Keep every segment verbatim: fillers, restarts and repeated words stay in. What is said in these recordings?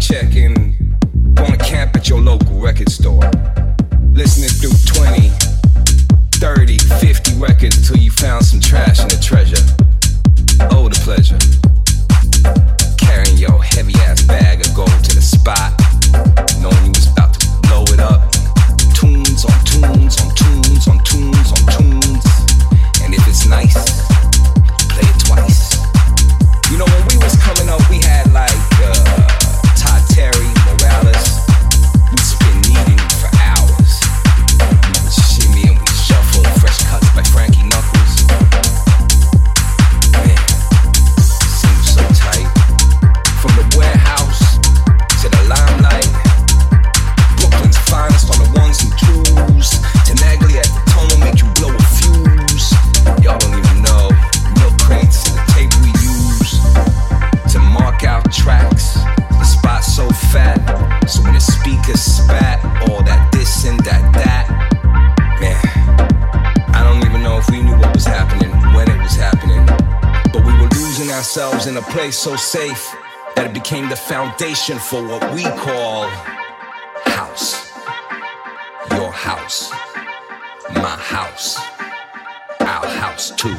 checking going to camp at your local record store, listening through twenty, thirty, fifty records until you found some trash and a treasure. Oh, the pleasure. Carrying your heavy ass bag of gold to the spot, knowing you was about to blow it up. Tunes on tunes on tunes on tunes on tunes. And if it's nice, play it twice. You know, when we was coming up, we had like uh, Todd Terry, Morales. We'd spin kneading for hours. We would shimmy and we'd shuffle. Fresh cuts by Frankie Knuckles. Man, seems so tight. From the warehouse to the limelight, Brooklyn's finest on the ones and twos. Tenaglia at the tunnel make you blow a fuse. Y'all don't even know. Milk crates and the tape we use to mark out tracks. The spot's so fat, so when the speakers spat, all that this and that that. Man, I don't even know if we knew what was happening, when it was happening, but we were losing ourselves in a place so safe that it became the foundation for what we call house. Your house, my house, our house too.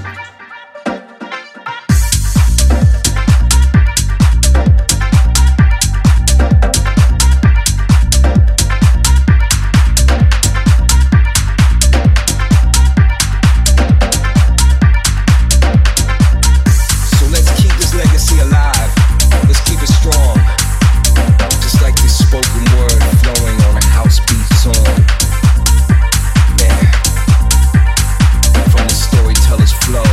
Flow.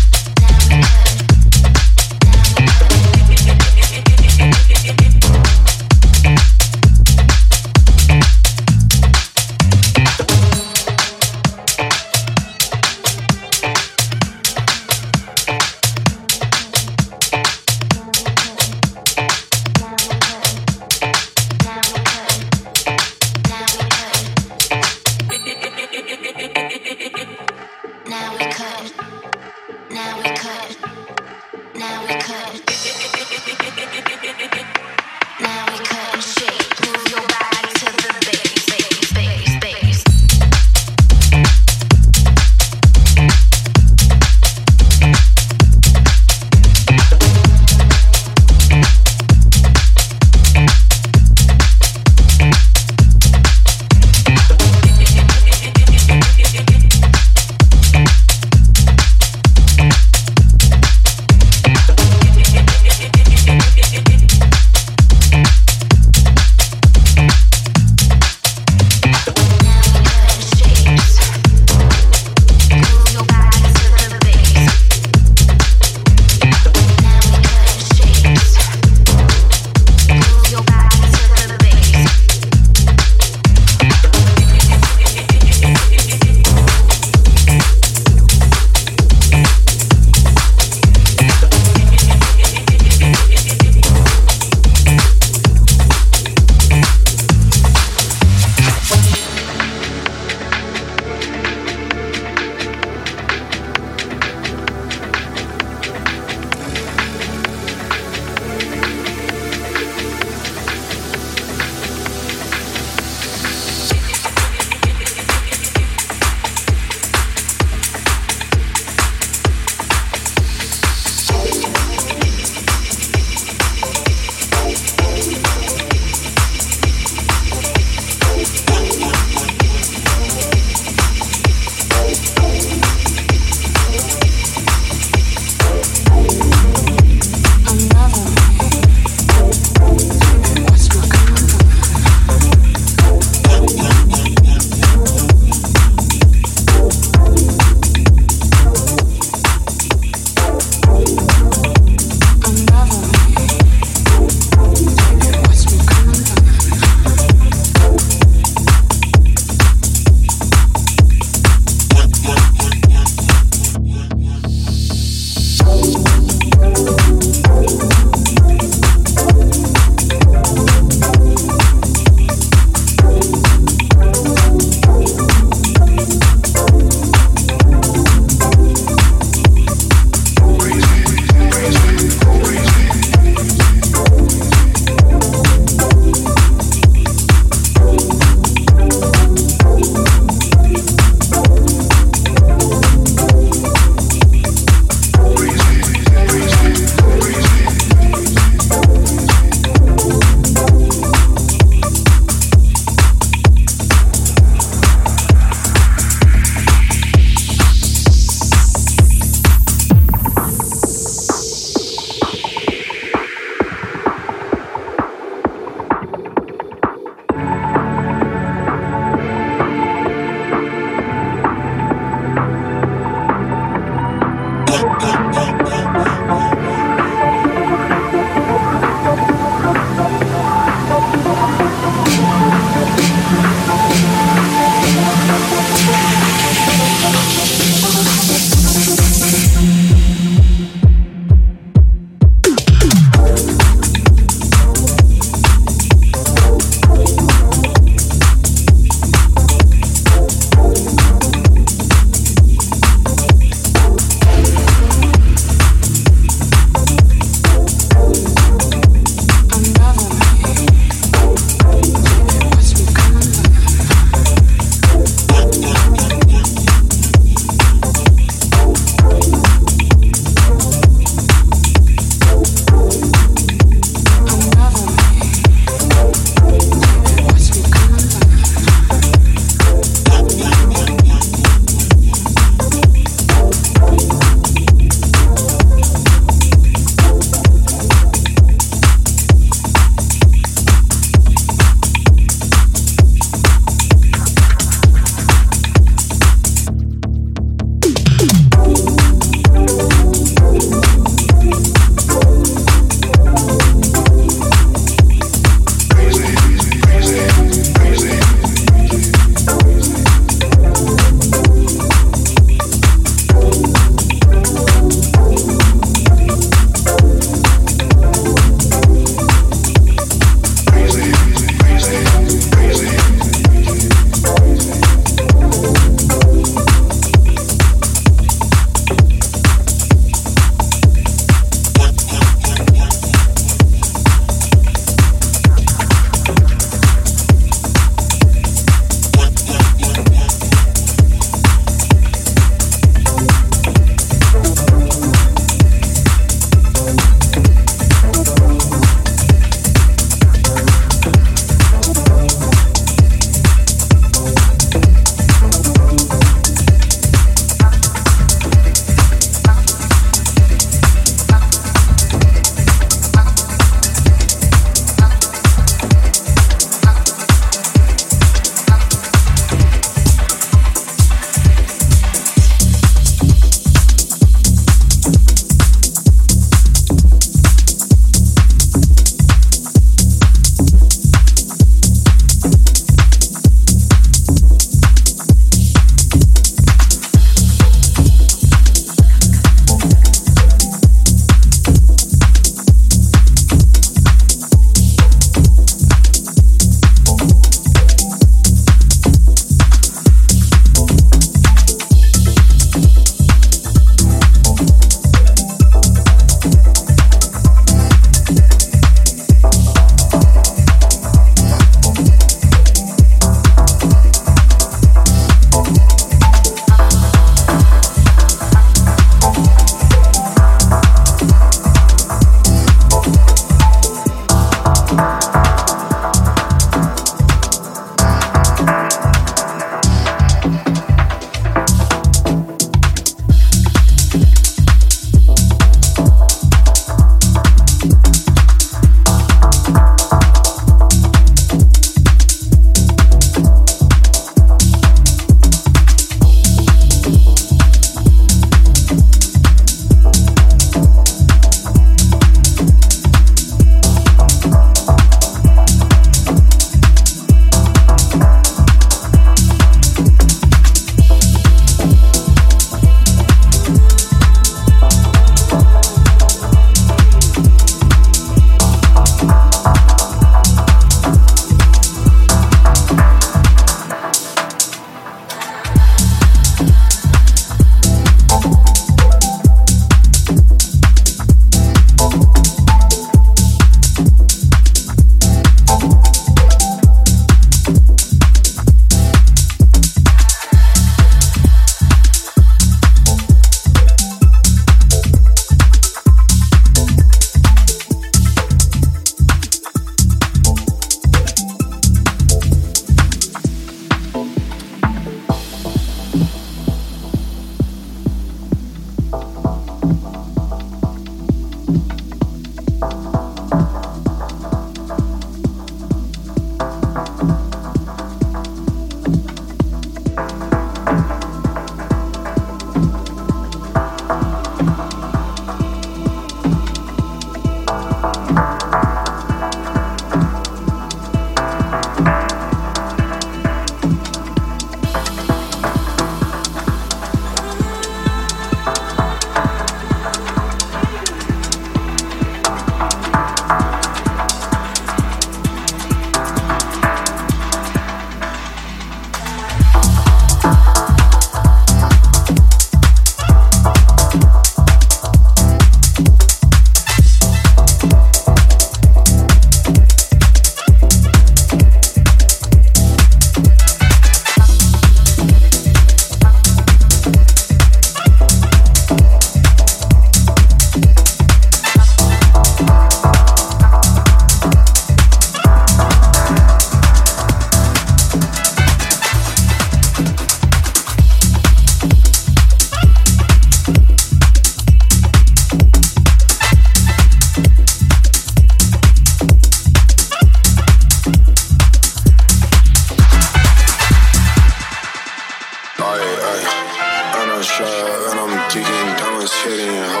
kidding, ho.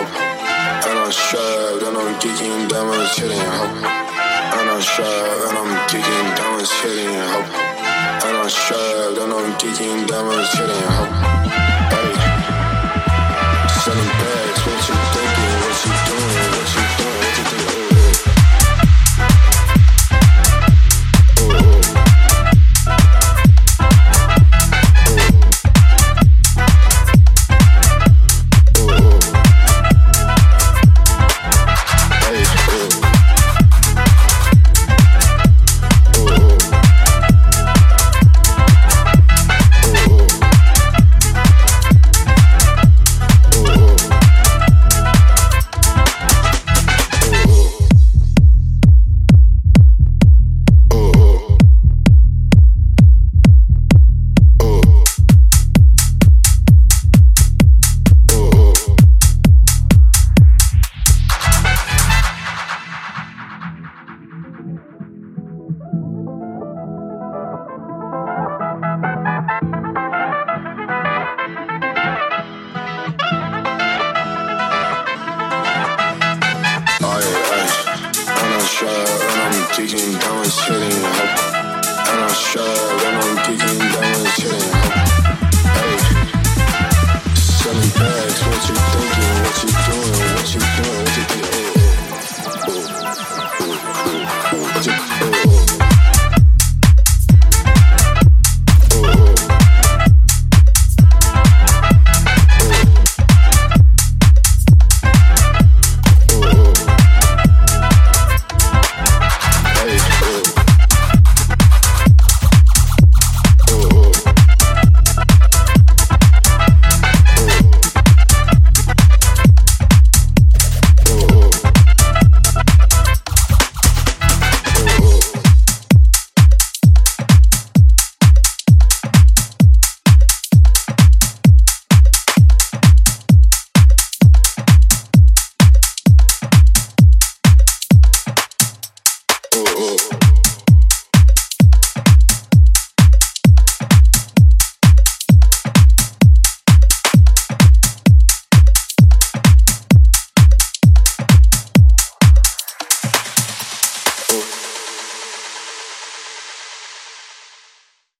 And I'm strapped and I'm geeking down, I'm kidding, ho. And I'm strapped and I'm geeking down, I'm kidding, ho. And I'm strapped and I'm geeking down, I'm kidding, ho. Hey, selling bags, what you thinking, what you doing, what you doing, what you doing? What you doing? What you doing? What you doing?